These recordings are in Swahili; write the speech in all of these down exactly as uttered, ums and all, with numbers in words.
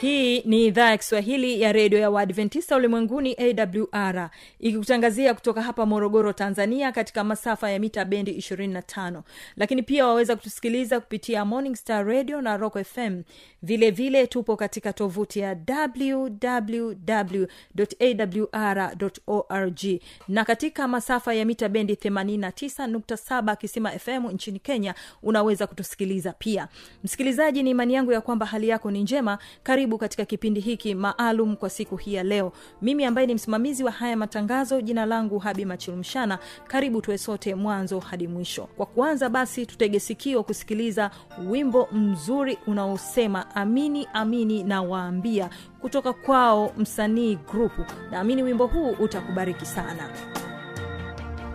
Hii ni idhaa ya Kiswahili ya redio ya Waadventista Ulimwenguni A W R, ikikutangazia kutoka hapa Morogoro, Tanzania, katika masafa ya mita bendi ishirini na tano. Lakini pia waweza kutusikiliza kupitia Morning Star Radio na Rock F M. Vile vile tupo katika tovuti ya double-u double-u double-u dot a w r dot org na katika masafa ya mita bendi themanini na tisa nukta saba Kisima F M nchini Kenya. Unaweza kutusikiliza pia. Msikilizaji, ni imani yangu ya kwamba hali yako ni njema. Karibu katika kipindi hiki maalum kwa siku hii ya leo. Mimi ambaye ni msimamizi wa haya matangazo, jina langu Habi Machilumshana. Karibu tuwe sote mwanzo hadi mwisho. Kwa kuanza basi, tutege sikio kusikiliza wimbo mzuri unaosema amini amini na waambia, kutoka kwao msanii grupu. Naamini wimbo huu utakubariki sana.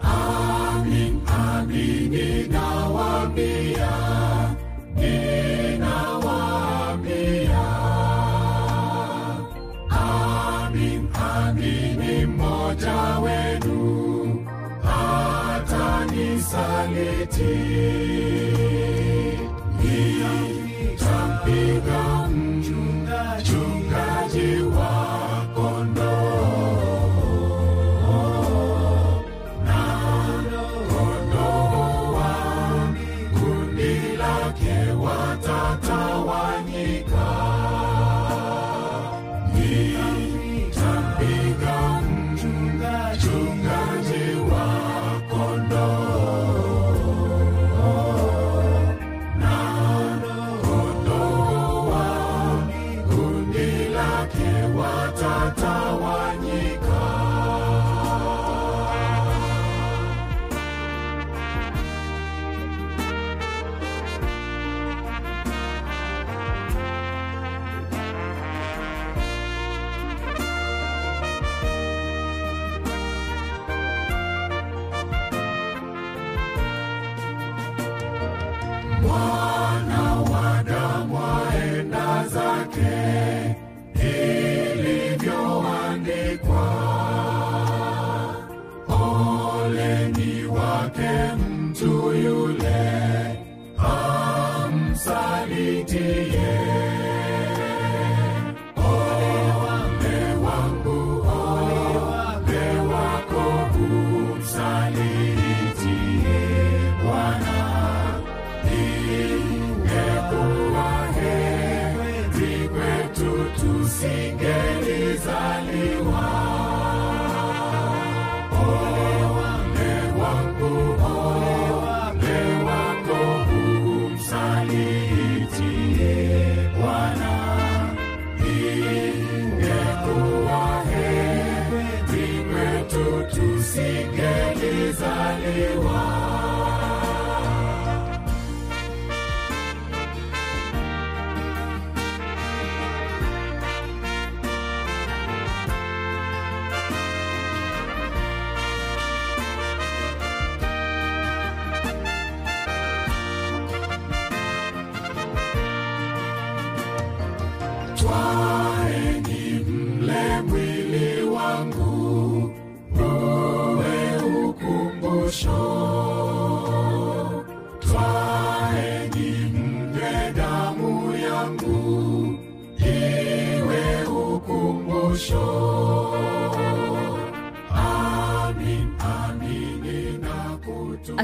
Amin amini na waambia, nina waambia. Amini mmoja wenu atanisaliti, nitampiga mchungaji wakondoo, na kondoo wa kundi lake watatawanyika.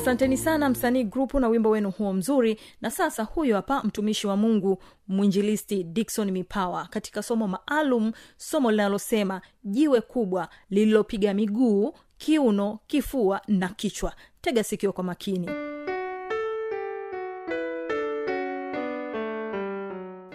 Asanteni sana msanii grupu na wimbo wenu huo mzuri. Na sasa huyo hapa mtumishi wa Mungu mwinjilisti Dickson Mipawa katika somo maalum, somo linalosema jiwe kubwa lililopiga miguu, kiuno, kifua na kichwa. Tega sikio kwa makini.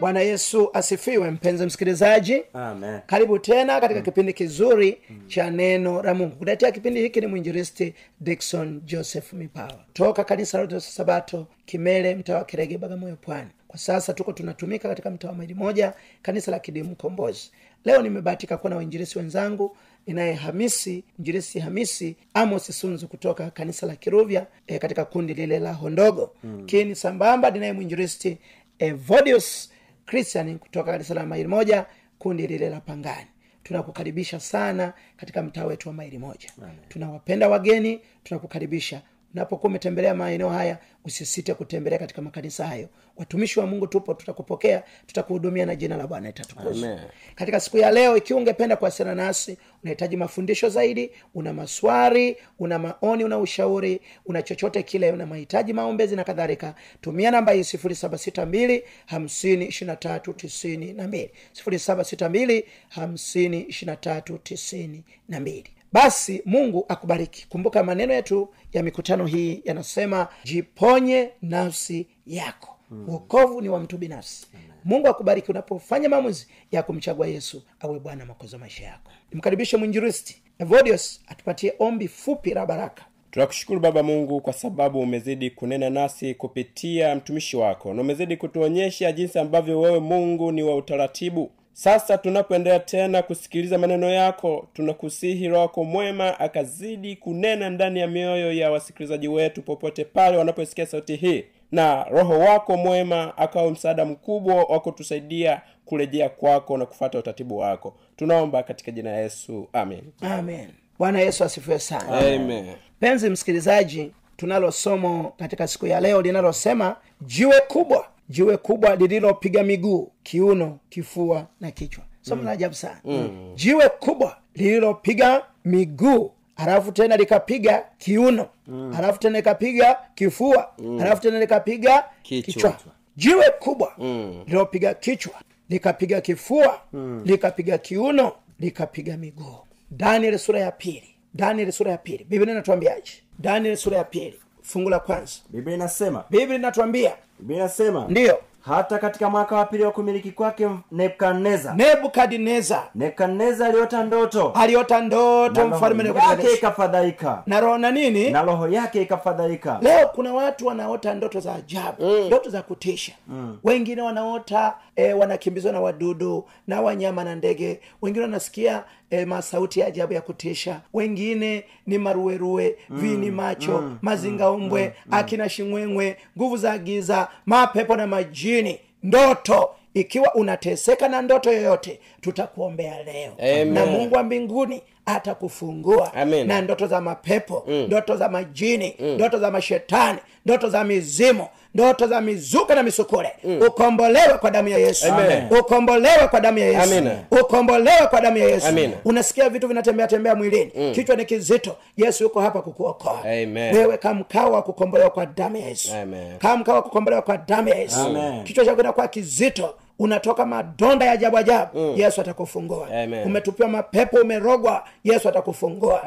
Bwana Yesu asifiwe mpenzi msikilizaji. Amen. Karibu tena katika mm. kipindi kizuri mm. cha neno la Mungu. Kuletea kipindi hiki ni mwinjilisti Dickson Joseph Mipawa. Toka kanisa la Sabato Kimele, mtaa wa Kirege, Bagamoyo, Pwani. Kwa sasa tuko tunatumika katika mtaa wa Maili moja, kanisa la Kidimu Kombozi. Leo nimebahatika kuwa na wainjilisti wenzangu. Ninaye Hamisi, mjilisi Hamisi Amos Sunzu kutoka kanisa la Kirovia eh, katika kundi lile la Hondogo. Mm. Kini sambamba ninaye mwinjilisti Evodius eh, Christian kutoka kanisa la Maili moja, kundi lile la Pangani. Tunakukaribisha sana katika mtaa wetu wa Maili moja. Tunawapenda wageni, tunakukaribisha. Unapokuwa umetembelea maeneo haya, usisite kutembelea katika makanisa hayo. Watumishi wa Mungu tupo, tutakupokea, tutakuhudumia na jina la Bwana litatukuzwa. Katika siku ya leo, ikiwa ungependa kuwasiliana nasi, unahitaji mafundisho zaidi, una maswali, una maoni, una ushauri, una chochote kile, una mahitaji maombezi na kadhalika, tumia namba hii sifuri saba sita mbili hamsini ishirini na tatu tisini na mbili. sifuri saba sita mbili hamsini ishirini na tatu tisini na mbili. Basi Mungu akubariki. Kumbuka maneno yetu ya mikutano hii yanasema jiponye nafsi yako. Mm. Wokovu ni wa mtu binafsi. Mm. Mungu akubariki unapofanya maamuzi ya kumchagua Yesu awe Bwana mwokozi wa maisha yako. Nimkaribishe mwinjilisti Evodius atupatie ombi fupi la baraka. Tunakushukuru Baba Mungu kwa sababu umezidi kunena nasi kupitia mtumishi wako. Na umezidi kutuonyesha jinsi ambavyo wewe Mungu ni wa utaratibu. Sasa tunapoendelea tena kusikiliza maneno yako, tunakusihi Roho yako mwema akazidi kunena ndani ya mioyo ya wasikilizaji wetu popote pale wanaposikia sauti hii. Na Roho wako mwema akawa msaada mkubwa wa kutusaidia kurejea kwako na kufuata utaratibu wako. Tunaomba katika jina la Yesu. Amen. Amen. Bwana Yesu asifiwe sana. Amen. Penzi msikilizaji, tunalo somo katika siku ya leo linalosema jiwe kubwa. Jiwe kubwa lililopiga miguu, kiuno, kifua na kichwa. Somo la mm. ajabu sana. Mm. Jiwe kubwa lililopiga miguu, halafu tena likapiga kiuno, mm. halafu tena likapiga kifua, mm. halafu tena likapiga kichwa. kichwa. Jiwe kubwa mm. lililopiga kichwa, likapiga kifua, mm. likapiga kiuno, likapiga miguu. Daniel sura ya pili. Daniel sura ya pili. Biblia inatuambiaje? Daniel sura ya pili. Fungu la kwanza. Biblia inasema. Biblia inatuambia. Biblia inasema. Ndio. Hata katika mwaka wa pili wa kumiliki kwake Nebukadneza. Nebukadneza. Nebukadneza aliota ndoto. Aliota ndoto mfalme Nebukadneza. Yake ikafadhaika. Na roho na nini? Na roho yake ikafadhaika. Leo kuna watu wanaota ndoto za ajabu, mm. ndoto za kutisha. Mm. Wengine wanaota eh, wanakimbizwa na wadudu, na wanyama na ndege. Wengine wanasikia E, masauti ya ajabu ya kutisha. Wengine ni maruerue, mm, vini macho, mm, mazinga umbwe, mm, mm, akina shingwengwe, nguvu za giza, mapepo na majini. Ndoto. Ikiwa unateseka na ndoto yoyote, tutakuombea leo. Amen. Na Mungu wa mbinguni atakufungua. Amen. Na ndoto za mapepo, mm, ndoto za majini, mm, ndoto za mashetani, ndoto za mizimu, ndoto za mizuka na misukule. Mm. Ukombolewa kwa damu ya Yesu. Amen. Ukombolewa kwa damu ya Yesu. Amen. Ukombolewa kwa damu ya Yesu. Amen. Unasikia vitu vinatembea tembea mwilini. Mm. Kichwa ni kizito. Yesu yuko hapa kukuokoa. Amen. Wewe kamkawa kukombolewa kwa damu ya Yesu. Amen. Kamkawa kukombolewa kwa damu ya Yesu. Amen. Kichwa chako kinakuwa kizito. Unatoka madonda ya ajabu ajabu, mm. Yesu atakufungua. Umetupia mapepo, umerogwa, Yesu atakufungua.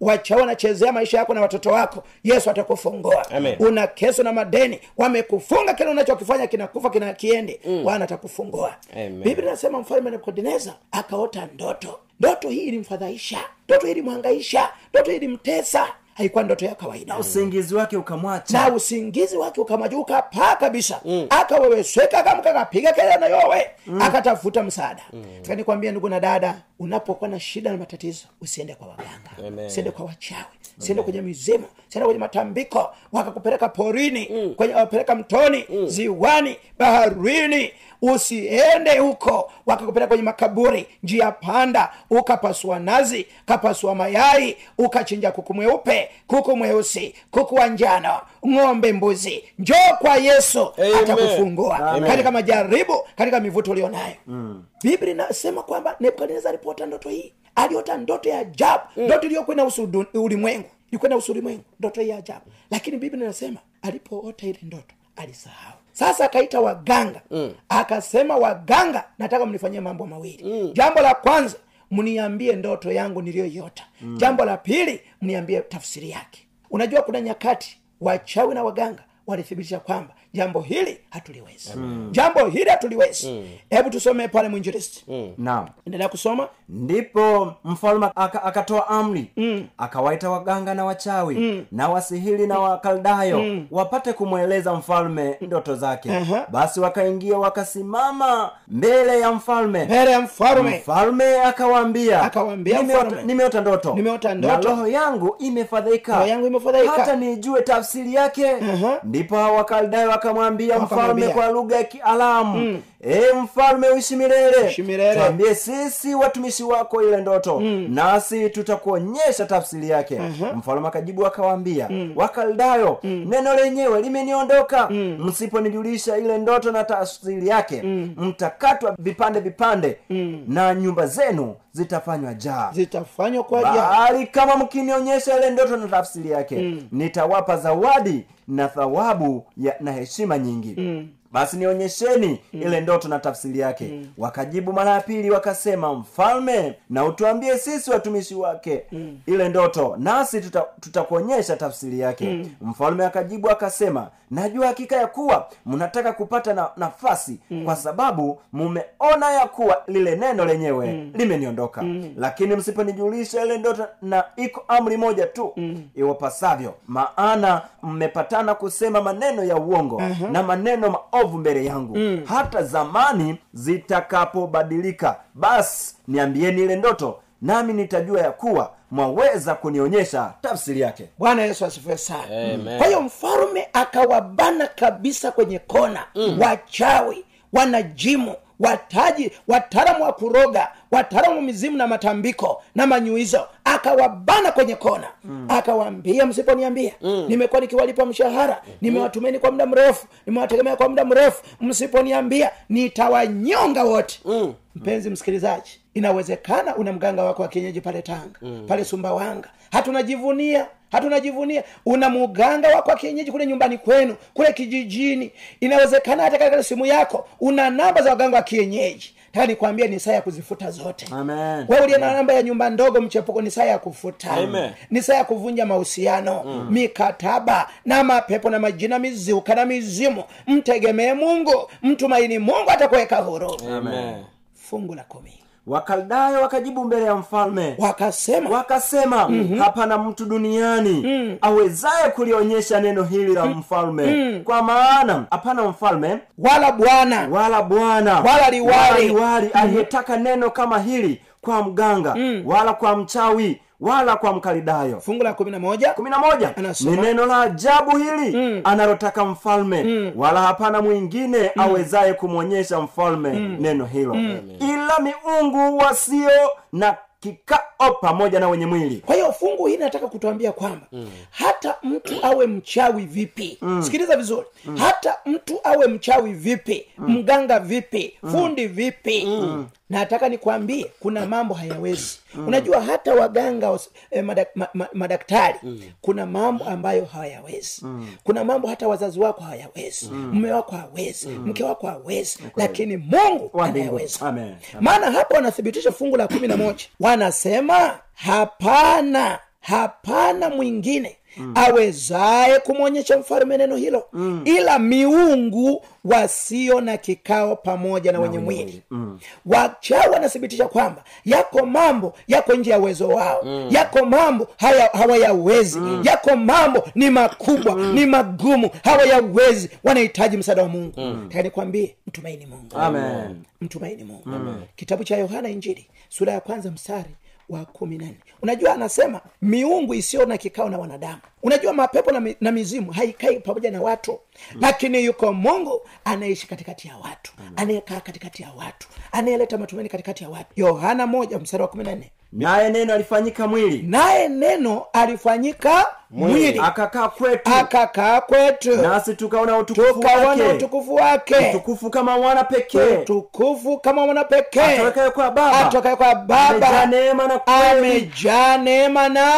Wachawi wanachezea maisha yako na watoto wako, Yesu atakufungua. Una kesi na madeni, wamekufunga, kile unachokifanya kinakufa kinakiende, mm. Bwana atakufungua. Biblia inasema mfalme Nebukadneza akaota ndoto. Ndoto hii ilimfadhaisha, ndoto hii ilimhangaisha, ndoto hii ilimtesa. Haikuwa ndoto ya kawaida. Na usingizi wake ukamwacha. Na usingizi wake ukamajuka paa kabisa. Mm. Akaweweseka, akamkapiga kelele na yowe, mm. akatafuta msaada. Mm. Sasa nikwambia ndugu na dada, unapokuwa na shida na matatizo, usiende kwa waganga, usiende kwa wachawi, usiende kwenye mizimu, usiende kwenye matambiko, wakakupeleka porini, mm. kwenye wapeleka mtoni, mm. ziwani, baharini, usiende huko, wakakupeleka kwenye makaburi, njia panda, ukapasua nazi, kapasua mayai, ukachinja kuku mweupe, kuku mweusi, kuku wa njano, ngombe, mbuzi. Njoo kwa Yesu, atakufungua katika majaribu, katika mivuto ulionayo. Mm. Biblia inasema kwamba Nebukadneza alipoota ndoto hii, aliota ndoto ya ajabu, mm. ndoto iliyokuwa inahusu ulimwengu, ni kwenda ulimwengu, ndoto ya ajabu. Lakini Biblia inasema alipoota ile ndoto alisahau. Sasa akaita waganga, mm. akasema waganga, nataka mnifanyie mambo mawili. Mm. Jambo la kwanza, mniambie ndoto yangu niliyoiota. Mm. Jambo la pili, mniambie tafsiri yake. Unajua kuna nyakati wachawi na waganga walithibitisha kwamba jambo hili hatuliwezi. Mm. Jambo hili hatuliwezi. Mm. Hebu tusome pale mwinjilisti. Mm. Naam. Endelea kusoma. Ndipo mfalme akatoa amri, mm. akawaita waganga na wachawi, mm. na wasihiri na wakaldayo, mm. wapate kumweleza mfalme ndoto zake. Uh-huh. Basi wakaingia wakasimama mbele ya mfalme. Mbele ya mfalme. Mfalme akawaambia, akawaambia mfalme, nimeota ndoto. Nimeota ndoto. Na roho yangu imefadhaika. Roho yangu imefadhaika. Hata nijue tafsiri yake. Uh-huh. Ndipo wakaldayo akamwambia mfalme kwa lugha ya Kialamu, mm. e mfalme uishi milele, tuambie sisi watumishi wako ile ndoto, mm. nasi tutakuonyesha tafsiri yake. Uh-huh. Mfalme akajibu akawaambia, mm. Wakaldayo, mm. neno lenyewe limeniondoka, mm. msiponijulisha ile ndoto na tafsiri yake, mm. mtakatwa vipande vipande, mm. na nyumba zenu zitafanywa jaa. Zitafanywa kwa jaa. Bali kama mkinionyesha ile ndoto na tafsiri yake, mm. nitawapa zawadi na thawabu ya, na heshima nyingi. Mm. Basi nionyesheni, mm. ile ndoto na tafsiri yake. Mm. Wakajibu mara ya pili wakasema, mfalme na utuambie sisi watumishi wake, mm. ile ndoto nasi tuta, tutakuonyesha tafsiri yake. Mm. Mfalme akajibu akasema, najua hakika ya kuwa mnataka kupata na, nafasi, mm. kwa sababu mumeona ya kuwa lile neno lenyewe, mm. limeniondoka. Mm. Lakini msiponijulisha ile ndoto na iko amri moja tu, mm. iwapasavyo, maana mmepatana kusema maneno ya uongo, uh-huh. na maneno ma mbele yangu, mm. hata zamani zitakapobadilika. Basi niambieni ile ndoto nami nitajua ya kuwa mwaweza kunionyesha tafsiri yake. Bwana Yesu asifiwe sana. Kwa hiyo mfalme akawabana kabisa kwenye kona, mm. wachawi, wanajimu, wataji, wataalamu wa kuroga, wataalamu mizimu na matambiko na manyuizo, akawabana kwenye kona. Mm. Akawaambia msiponiambia, mm. nimekuwa nikiwalipa mshahara, mm. nimewatumeni kwa muda mrefu, nimewategemea kwa muda mrefu, msiponiambia nitawanyonga wote. Mm. Mpenzi msikilizaji, inawezekana una mganga wako wa kienyeji pale Tanga, mm. pale Sumbawanga. Hatunajivunia, hatunajivunia una mganga wako wa kienyeji kule nyumbani kwenu, kule kijijini. Inawezekana hata katika simu yako una namba za waganga wa kienyeji. Nataka nikwambie ni saa ya kuzifuta zote. Amen. Wewe uliye na namba ya nyumba ndogo mchepuko ni saa ya kufuta. Amen. Ni saa ya kuvunja mahusiano, mm. mikataba na mapepo na majina mizuka na mizimu. Mtegemee Mungu, mtumaini Mungu atakuweka huru. Amen. Fungu la kumi. Wakaldayo wakajibu mbele ya mfalme wakasema wakasema mm-hmm. hapana mtu duniani mm. awezaye kulionyesha neno hili la mfalme mm. kwa maana hapana mfalme wala bwana wala bwana wala liwali liwali mm-hmm. aliyetaka neno kama hili kwa mganga mm. wala kwa mchawi wala kwa mkalidayo. Fungu la kumi na moja. kumi na moja. Ni neno la ajabu hili mm. analotaka mfalme mm. wala hapana mwingine mm. awezaye kumwonyesha mfalme mm. neno hilo mm. ila miungu wasio na kikao pamoja na wenye mwili. Kwa hiyo fungu hili nataka kutuambia kwamba mm. hata mtu awe mchawi vipi mm. sikiliza vizuri mm. hata mtu awe mchawi vipi mm. mganga vipi mm. fundi vipi mm. nataka nikwambie kuna mambo hayawezi mm. unajua hata waganga eh, madak, ma, ma, madaktari mm. kuna mambo ambayo hayawezi mm. kuna mambo hata wazazi wako hayawezi mm. mume wako hawezi mm. mke wako hawezi okay. Lakini Mungu anaweza. Maana hapo wanathibitisha fungu la kumi na moja wanasema hapana hapana mwingine mm. awezaye kumwonyesha mfalme neno hilo mm. ila miungu wasio na kikao pamoja na, na wenye mwili mm. wachawi wanathibitisha kwamba yako mambo yako nje ya uwezo wao mm. yako mambo haya hawayawezi mm. yako mambo ni makubwa mm. ni magumu hawayawezi, wanahitaji msaada wa Mungu mm. Nataka nikwambie mtumaini Mungu. Amen. Mtumaini Mungu. Amen. Kitabu cha Yohana Injili sura ya kwanza mstari wa kumi na nane. Unajua anasema miungu isiyo na kikao na wanadamu. Unajua mapepo na, mi, na mizimu haikai pamoja na watu. Mm. Lakini yuko Mungu anaishi katikati ya watu. Mm. Anayekaa katikati ya watu. Anayeleta matumaini katikati ya watu. Yohana moja mstari wa kumi na nane. Naye neno alifanyika mwili. Naye neno alifanyika mwili. Akakaa kwetu. Akakaa kwetu. Nasi tukaona utukufu wake. Tukaona utukufu wake. Utukufu kama mwana pekee. Utukufu kama mwana pekee. Atokaye kwa Baba. Atokaye kwa Baba. Amejaa neema na kweli. Amejaa neema na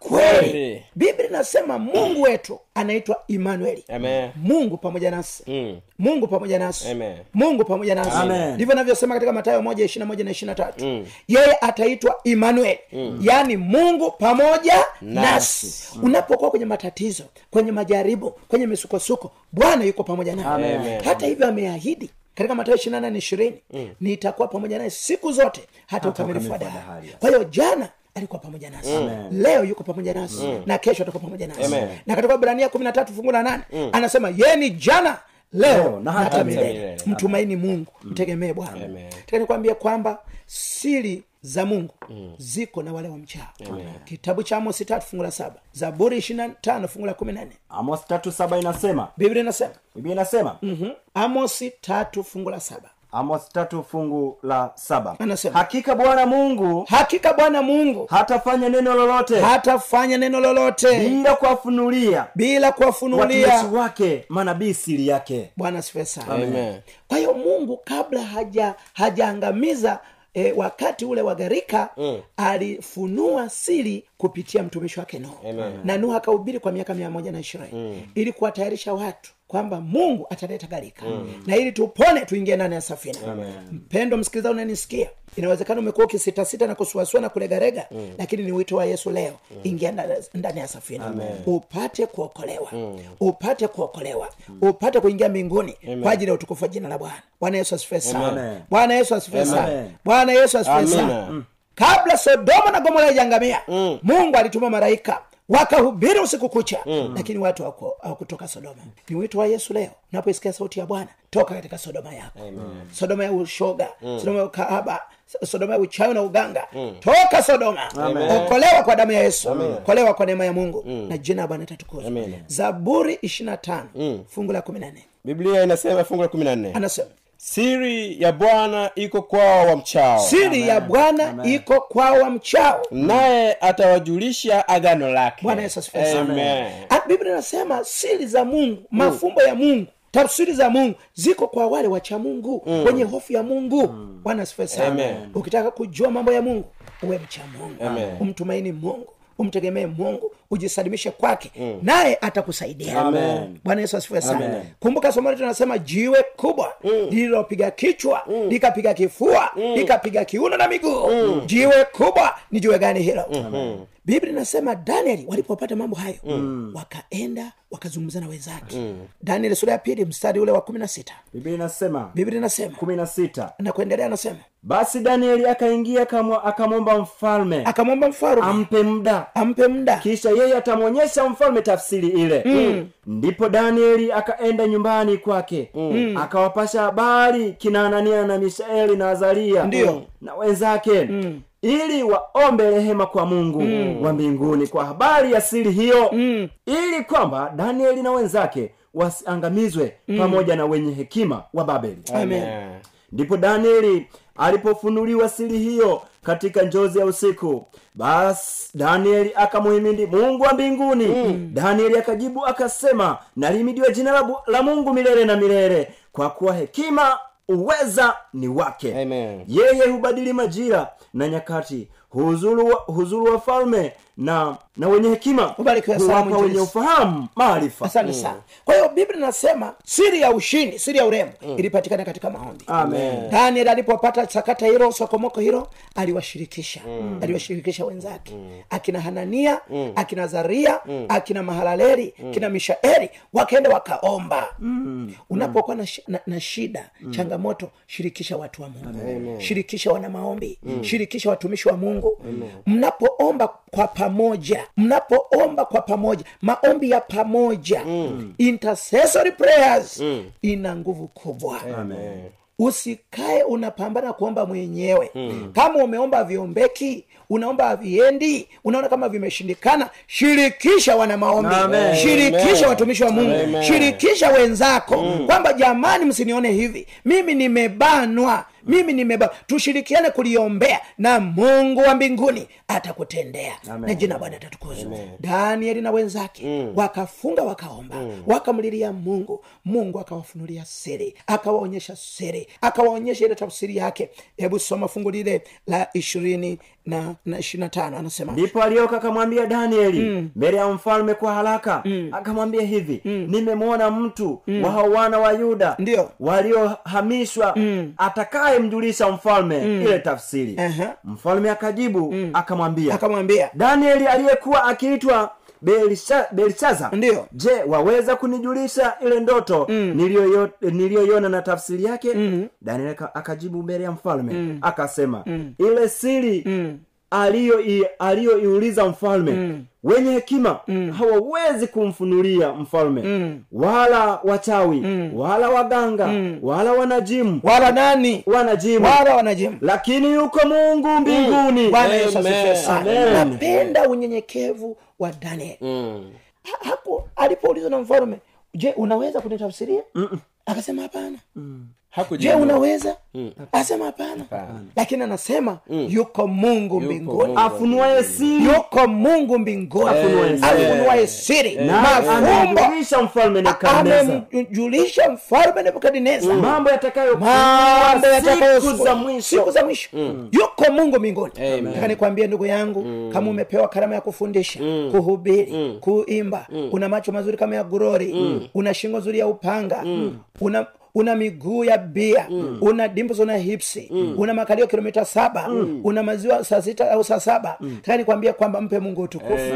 kweli. Biblia inasema Mungu wetu anaitwa Immanuel. Amen. Mungu pamoja nasi. Mm. Mungu pamoja nasi. Amen. Mungu pamoja nasi. Amen. Ndivyo anavyosema katika Mathayo moja ishirini na moja na ishirini na tatu. Mm. Yeye ataitwa Immanuel. Mm. Yaani Mungu pamoja nasi. nasi. Mm. Unapokuwa kwenye matatizo, kwenye majaribu, kwenye misukosuko, Bwana yuko pamoja nawe. Amen. Hata hivyo ameahidi katika Mathayo ishirini na nane ishirini, mm. nitakuwa pamoja naye siku zote hata ukamilifu wa dahari. Kwa hiyo jana alikuwa pamoja nasi. Amen. Leo yuko pamoja nasi. Mm. Na kesho atakuwa pamoja nasi. Amen. Na katika Waebrania kumi na tatu fungu la nane, mm. anasema yeye ni jana, leo, leo na hata milele. Mtumaini Mungu, mm. mtegemee Bwana. Nataka nikwambie kwamba siri za Mungu, mm. ziko na wale wa mchao. Kitabu cha Amos tatu fungu la saba, Zaburi ishirini na tano fungu la kumi na nne. Amos tatu saba inasema. Biblia inasema. Biblia inasema. Mhm. Amos tatu fungu la saba. Amos tatu fungu la saba. Anasema, hakika Bwana Mungu, hakika Bwana Mungu hatafanya neno lolote, hatafanya neno lolote bila kuwafunulia, bila kuwafunulia watu wake manabii siri yake. Bwana sifa sana. Amen. Kwa hiyo Mungu kabla haja hajaangamiza E, wakati ule wa gharika, mm. alifunua siri kupitia mtumishi wake Nuhu. Na Nuhu akahubiri kwa miaka mia moja na ishirini, mm. ili kuwatayarisha watu kwamba Mungu ataleta gharika, mm. na ili tupone tuingie ndani ya safina. Amen. Mpendo msikiliza unanisikia? Inawezekana umekuwa ukisitasita na kusuasua na kulegarega, mm. lakini ni wito wa Yesu leo, mm. ingia ndani ya safina. Amen. Upate kuokolewa, mm. upate kuokolewa, mm. upate kuingia mbinguni. Amen. Kwa ajili ya utukufu wa jina la Bwana. Bwana Yesu asifiwe sana. Bwana Yesu asifiwe sana. Bwana Yesu asifiwe sana. Kabla Sodoma na Gomora haiangamia, mm. Mungu alituma malaika wakahubiri usiku kucha, mm. lakini watu hawakutoka Sodoma. Ni wito wa Yesu leo, unapoisikia sauti ya Bwana, toka katika Sodoma yako. Amen. Sodoma ya ushoga, mm. Sodoma ya ukahaba, Sodoma ya uchawi na uganga, mm. toka Sodoma. Okolewa kwa damu ya Yesu. Amen. Okolewa kwa neema ya Mungu, mm. na jina la Bwana litatukuzwa. Zaburi ishirini na tano, mm. fungu la kumi na nne. Biblia inasema fungu la kumi na nne. Anasema, siri ya Bwana iko kwao wa mchao. Siri ya Bwana iko kwao wa mchao, naye atawajulisha agano lake. Bwana Yesu asifiwe. Amen. Biblia inasema siri za Mungu, mafumbo ya Mungu, tafsiri za Mungu ziko kwa wale wacha Mungu, mm. wenye hofu ya Mungu. Bwana, mm. asifiwe sana. Ukitaka kujua mambo ya Mungu, uwe mcha Mungu. Amen. Umtumaini Mungu, umtegemee Mungu, ujisalimishe kwake, mm. naye atakusaidia. Amen. Bwana Yesu asifiwe sana. Kumbuka somo letu linasema jiwe kubwa, mm. lililopiga kichwa, mm. likapiga kifua, mm. likapiga kiuno na miguu. Mm. Jiwe kubwa ni jiwe gani hilo? Mm-hmm. Biblia inasema Danieli walipopata mambo hayo, mm. wakaenda wakazungumza na wenzake. Mm. Danieli sura ya pili mstari ule wa kumi na sita. Biblia inasema. Biblia inasema kumi na sita. Na kuendelea anasema, basi Danieli akaingia akamwomba mfalme. Akamwomba mfalme ampe muda. Ampe muda. Kisha yeye atamwonyesha mfalme tafsiri ile. Mm. Ndipo Danieli akaenda nyumbani kwake, mm. akawapasha habari kina Anania na Mishaeli na Azaria, ndio, na wenzake, mm. ili waombe rehema kwa Mungu, mm. wa mbinguni kwa habari ya siri hiyo, mm. ili kwamba Danieli na wenzake wasiangamizwe, mm. pamoja na wenye hekima wa Babeli. Amen. Ndipo Danieli alipofunuliwa siri hiyo katika njozi ya usiku, basi Danieli akamhimidi Mungu wa mbinguni. Mm. Danieli akajibu akasema, nalihimidiwe jina la, la Mungu milele na milele, kwa kuwa hekima uweza ni wake. Amen. Yeye hubadili majira na nyakati, huzuru wa, huzuru wa falme na na wenye hekima hubarikiwa sana, wenye ufahamu maarifa. Asante sana. Kwa hiyo Biblia inasema siri ya ushindi, siri ya urembo, mm. ilipatikana katika maombi. Amen. Daniel alipopata sakata hilo, sokomoko hilo, aliwashirikisha, mm. aliwashirikisha wenzake, mm. akina Hanania, mm. akina Azaria, mm. akina Mahalaleli, mm. akina Mishaeli, wakaenda wakaomba. Mm. Unapokuwa na, na, na shida, mm. changamoto, shirikisha watu wa Mungu. Amen. Shirikisha wana maombi, mm. shirikisha watumishi wa Mungu. Amen. Mnapoomba kwa pamoja, mnapoomba kwa pamoja, maombi ya pamoja, mm. intercessory prayers, mm. ina nguvu kubwa. Amen. Usikae unapambana kuomba mwenyewe. Mm. Kama umeomba viombeki, unaomba aviendi, unaona kama vimeshindikana, shirikisha wana maombi. Amen. Shirikisha, amen, watumishi wa Mungu. Amen. Shirikisha wenzako, mm. kwamba jamani msinione hivi, mimi nimebanwa, mimi nimeba, tushirikiane kuliombea na Mungu wa mbinguni atakutendea. Na jina Bwana atatukuzwa. Danieli na wenzake mm. wakafunga wakaomba, mm. wakamlilia Mungu. Mungu akawafunulia siri, akawaonyesha siri, akawaonyesha ile tafsiri yake. Hebu soma fungu lile la ishirini na na ishirini na tano anasema, ndipo alioka akamwambia Danieli mm. mbele ya mfalme kwa haraka mm. akamwambia hivi mm. nimemwona mtu mm. wa hawana wa Yuda ndio waliohamishwa mm. atakaye mjulisha mfalme mm. ile tafsiri. uh-huh. Mfalme akajibu mm. akamwambia akamwambia Danieli aliyekuwa akiitwa Belishaza, ndio, je, waweza kunijulisha ile ndoto mm. niliyoiona na tafsiri yake? mm. Danieli akajibu mbele ya mfalme mm. akasema mm. ile siri mm. aliyo aliyoiuliza mfalme mm. wenye hekima mm. hawawezi kumfunulia mfalme mm. wala wachawi mm. wala waganga mm. wala wanajimu wala nani wanajimu wala wanajimu, lakini yuko Mungu mbinguni. Bwana Yesu asifiwe. Napenda unyenyekevu wa Daniel. mm. ha, hapo alipoulizwa na mfalme, je, unaweza kunitafsiria? mm-mm. Akasema hapana. mm. Je, unaweza? mm. Asema hapana. Lakini anasema mm. yuko Mungu mbinguni afunuaye siri. Yuko Mungu mbinguni afunuaye siri. Amemjulisha mfalme Nebukadneza. Amemjulisha mfalme Nebukadneza mambo yatakayokuwa siku za mwisho. mm. Yuko Mungu mbinguni. Nataka nikwambie ndugu yangu, mm. kama umepewa karama ya kufundisha, mm. kuhubiri, mm. kuimba, mm. una macho mazuri kama ya glory, mm. una shingo nzuri ya upanga, mm. una una miguu ya bia, mm. una dimples na hipsi, mm. una makalio kilomita saba, mm. una maziwa saa sita au saa saba. mm. Nataka nikwambia kwamba mpe Mungu utukufu.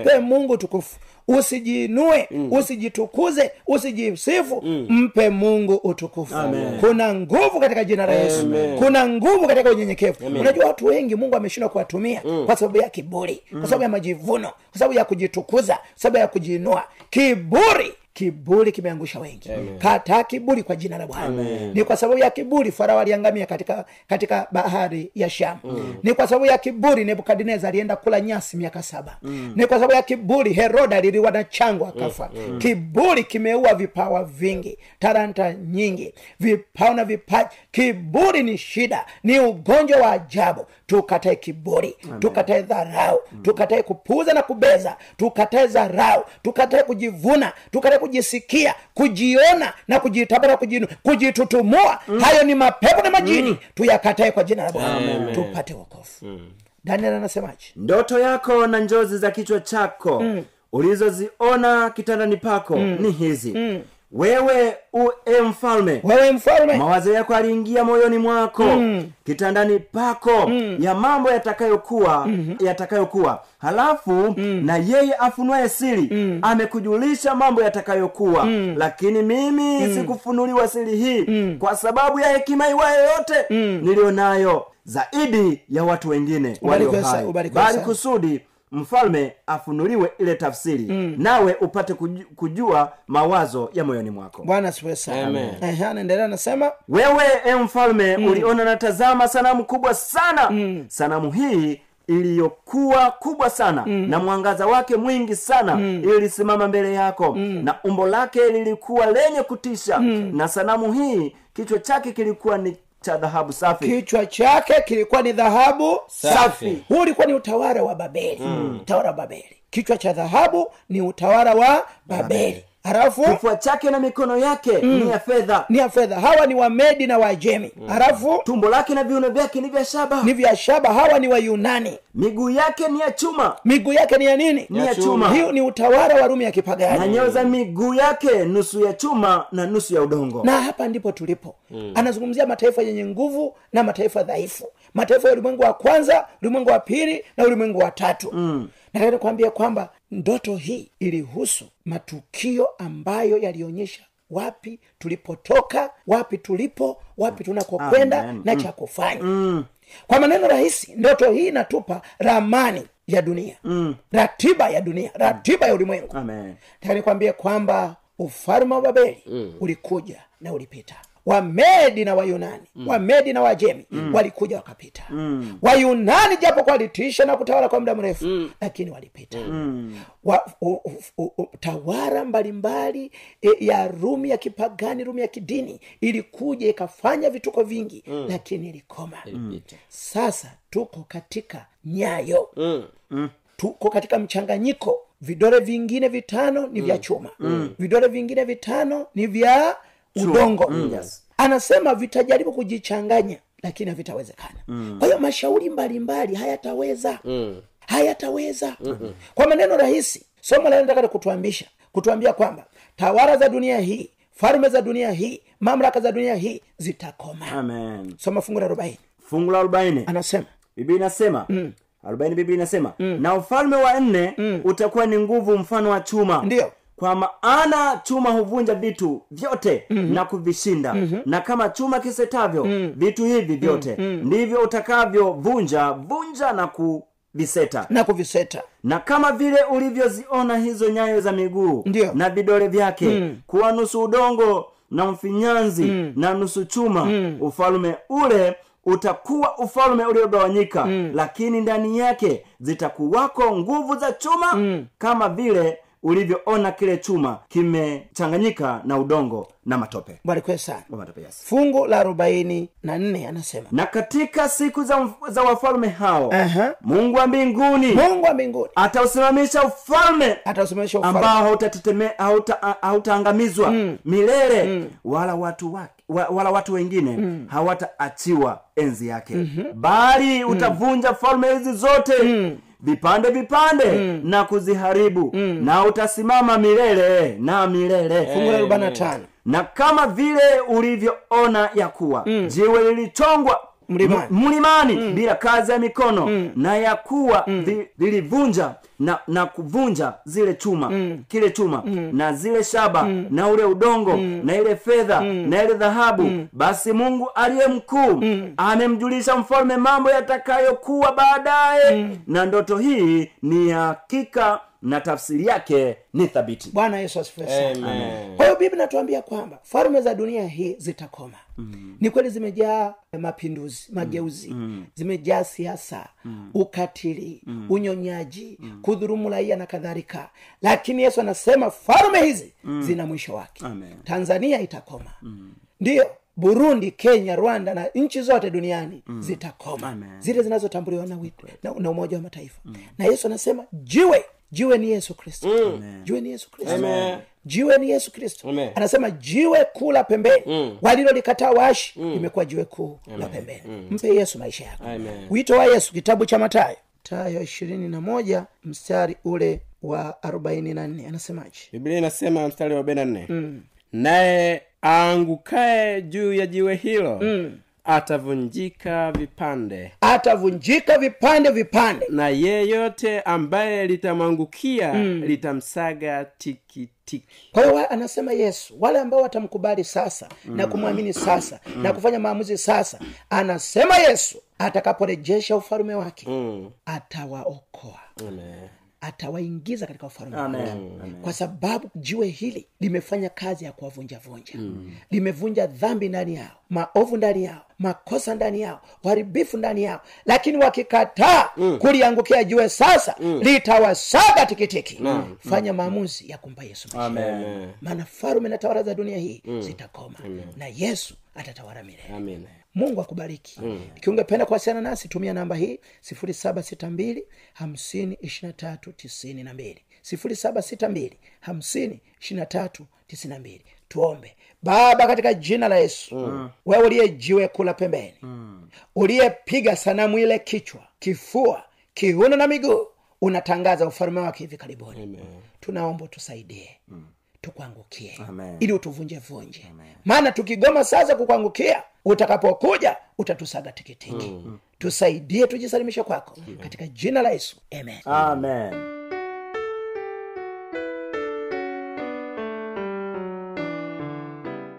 Mpe Mungu utukufu. Usijinue, mm. usijitukuze, usijisifu, mm. mpe Mungu utukufu. Amen. Kuna nguvu katika jina la Yesu. Amen. Kuna nguvu katika unyenyekevu. Unajua watu wengi Mungu ameshindwa kuwatumia mm. kwa sababu ya kiburi, mm. kwa sababu ya majivuno, kwa sababu ya kujitukuza, kwa sababu ya kujinua. Kiburi Kiburi kimeangusha wengi. Amen. Kata kiburi kwa jina la Bwana. Ni kwa sababu ya kiburi Farao aliangamia katika katika bahari ya Shamu. Mm. Ni kwa sababu ya kiburi Nebukadneza alienda kula nyasi miaka saba. Mm. Ni kwa sababu ya kiburi Heroda aliliwa na chango akafa. Mm. Mm. Kiburi kimeua vipawa vingi, talanta nyingi, vipawa na vipaji. Kiburi ni shida, ni ugonjwa wa ajabu. Tukatae kiburi, Amen. Tukatae dharau, mm. tukatae kupuuza na kubeza, tukatae dharau, tukatae kujivuna, tukatae kujisikia, kujiona na kujitabara, kujinu, kujitutumua. mm. Hayo ni mapepo na majini. mm. Tuyakatae kwa jina la Bwana, tupate wokovu. mm. Daniel anasemaje? Ndoto yako na njozi za kichwa chako mm. ulizoziona kitandani pako mm. ni hizi. mm. Wewe uwe mfalme. Wewe mfalme. Mawazo yako aliingia moyoni mwako. Mm. Kitandani pako. Mm. Ya mambo yatakayokuwa. Mm-hmm. Yatakayokuwa. Halafu mm. na yeye afunuaye siri. Mm. Amekujulisha mambo yatakayokuwa. Mm. Lakini mimi mm. sikufunuliwa siri hii. Mm. Kwa sababu ya hekima iwayo yote. Mm. Nilionayo zaidi ya watu wengine walio hai. Bali kusudi mfalme afunuliwe ile tafsiri, mm. nawe upate kujua mawazo ya moyoni mwako. Bwana asifiwe sana. Amen. Ehe, anaendelea nasema, wewe e mfalme mm. uliona na tazama sanamu kubwa sana. mm. Sanamu hii iliyokuwa kubwa sana mm. na mwangaza wake mwingi sana mm. ilisimama mbele yako, mm. na umbo lake lilikuwa lenye kutisha, mm. na sanamu hii kichwa chake kilikuwa ni cha dhahabu safi. Kichwa chake kilikuwa ni dhahabu safi. safi. Huu ulikuwa ni utawala wa Babeli. Mm. Utawala wa Babeli. Kichwa cha dhahabu ni utawala wa Babeli. Halafu kifua chake na mikono yake mm. ni ya fedha. Ni ya fedha. Hawa ni wa Medi na wa Jemi. Halafu mm. tumbo lake na viuno vyake ni vya shaba. Ni vya shaba. Hawa ni wa Yunani. Miguu yake ni ya chuma. Miguu yake ni ya nini? Ni ya chuma. Hiyo ni utawala wa Rumi ya kipagani. Na nyoza miguu yake nusu ya chuma na nusu ya udongo. Na hapa ndipo tulipo. Mm. Anazungumzia mataifa yenye nguvu na mataifa dhaifu. Mataifa ya ulimwengu wa kwanza, ulimwengu wa pili na ulimwengu wa tatu. Mm. Nataka kuambia kwamba ndoto hii ilihusu matukio ambayo yalionyesha wapi tulipotoka, wapi tulipo, wapi tunakokwenda na cha kufanya. Mm. Kwa maneno rahisi, ndoto hii inatupa ramani ya dunia. Mm. Ratiba ya dunia, ratiba ya ulimwengu. Amen. Nataka nikwambie kwamba ufalme wa Babeli mm. ulikuja na ulipita. Wamedi na Wayunani, mm. Wamedi na Wajemi, mm. walikuja wakapita. Mm. Wayunani japo kwa litisha na kutawala kwa muda mrefu, mm. lakini walipita. Mm. Wa, u, u, u, tawara mbalimbali e, ya Rumi ya kipagani, Rumi ya kidini ilikuja ikafanya vituko vingi, mm. lakini ilikoma. Mm. Sasa tuko katika nyayo. Mm. Mm. Tuko katika mchanganyiko. Vidole vingine vitano ni mm. vya chuma. Mm. Vidole vingine vitano ni vya udongo. Mm. Yes. Anasema vitajaribu kujichanganya lakini havitawezekana. Mm. Kwa hiyo mashauri mbalimbali hayataweza. Mm. Hayataweza. Mm-hmm. Kwa maneno rahisi, somo leo nataka kutuambisha, kutuambia kwamba tawala za dunia hii, falme za dunia hii, mamlaka za dunia hii zitakoma. Amen. Soma fungu la arobaini. Fungu la arobaini. Anasema, Biblia inasema, mm. arobaini Biblia inasema, mm. na ufalme wa nne mm. utakuwa ni nguvu mfano wa chuma. Ndio. Kwa maana chuma huvunja vitu vyote mm-hmm. na kuvishinda. Mm-hmm. Na kama chuma kisetavyo mm. vitu hivi vyote, mm-hmm. ndivyo utakavyo vunja, vunja na kuviseta. Na kuviseta. Na kama vile ulivyoziona hizo nyayo za miguu Ndiyo. Na vidole vyake mm. kuwa nusu udongo na mfinyanzi mm. na nusu chuma, mm. ufalme ule utakuwa ufalme uliogawanyika, mm. lakini ndani yake zitakuwako nguvu za chuma, mm. kama vile ulivyoona kile chuma kimechanganyika na udongo na matope. Barikwe sana. Matope, yes. Fungu la arobaini na nne anasema, na katika siku za, za wafalme hao, uh-huh. Mungu wa mbinguni, Mungu wa mbinguni atausimamisha ufalme, atausimamisha ufalme ambao hautatetemeka, hauta, hautaangamizwa mm. milele, mm. wala watu wake wala watu wengine mm. hawataachiwa enzi yake, mm-hmm. bali utavunja mm. falme hizi zote mm. vipande vipande mm. na kuziharibu, mm. na utasimama milele na milele. Hey. Fungu la arobaini na tano. Na kama vile ulivyoona ya kuwa mm. jiwe lilichongwa mlimani, mlimani mm. bila kazi ya mikono, mm. na ya kuwa mm. lilivunja na, na kuvunja zile chuma mm. kile chuma mm. na zile shaba mm. na ule udongo mm. na ile fedha mm. na ile dhahabu, mm. basi Mungu aliye mkuu mm. amemjulisha mfalme mambo yatakayokuwa baadaye, mm. na ndoto hii ni hakika na tafsiri yake ni thabiti. Bwana Yesu asifiwe. Amen. Kwa hiyo Biblia inatuambia kwamba falme za dunia hii zitakoma. Mm. Ni kweli zimejaa mapinduzi, mageuzi, mm. zimejaa siasa, mm. ukatili, mm. unyonyaji, mm. kudhulumu raia na kadhalika. Lakini Yesu anasema falme hizi mm. zina mwisho wake. Amen. Tanzania itakoma. Mm. Ndio. Burundi, Kenya, Rwanda na nchi zote duniani mm. zitakoma. Amen. Zile zinazotambuliwa na, na, na Umoja wa Mataifa. Mm. Na Yesu anasema jiwe Jiwe ni Yesu Kristo. Mm. Jiwe ni Yesu Kristo. Amen. Jiwe ni Yesu Kristo. Anasema jiwe kuu la pembeni. Mm. Walilo likataa waashi mm. imekuwa jiwe kuu la pembeni. Mm. Mpe Yesu maisha yako. Wito wa Yesu, kitabu cha Mathayo. Mathayo ishirini na moja mstari ule wa arobaini na nne. Anasemaje? Biblia inasema mstari wa arobaini na nne. Mm. Naye aangukae juu ya jiwe hilo. Mm. Atavunjika vipande. Atavunjika vipande vipande. Na yeyote ambaye litamwangukia mm. litamsaga tiki tiki. Kwa hiyo anasema Yesu, wale ambao watamkubali sasa mm. na kumwamini sasa mm. na kufanya maamuzi sasa, anasema Yesu atakaporejesha ufalme wake mm. atawaokoa. Amen. Atawaingiza katika ufalme wake. Kwa sababu jiwe hili limefanya kazi ya kuwavunja vunja. Mm. Limevunja dhambi ndani yao, maovu ndani yao, makosa ndani yao, uharibifu ndani yao. Lakini wakikataa mm. kuliangukia jiwe sasa, mm. litawasaga tikitiki. Mm. Fanya maamuzi ya kumpa Yesu maisha. Maana falme na tawala za dunia hii mm. zitakoma. Amen. Na Yesu atatawala milele. Amen. Mungu akubariki. Mm. Kiungependa kuwasiliana nasi tumia namba hii zero saba sita mbili hamsini ishirini na tatu tisini na mbili. zero saba sita mbili hamsini ishirini na tatu tisini na mbili. Tuombe. Baba, katika jina la Yesu, mm. wewe uliye jiwe kula pembeni. Mm. Uliye piga sanamu ile kichwa, kifua, kiuno na miguu, unatangaza ufalme wako hivi karibuni. Amen. Tunaomba utusaidie. Mm. Tukwangukie. Amen. Ili utuvunje vunje. Maana tukigoma sasa kukwangukia, utakapokuja utatusaga tikitiki. Mm. Tusaidie tujisalimishe kwako. Mm. Katika jina la Yesu. Amen. Amen.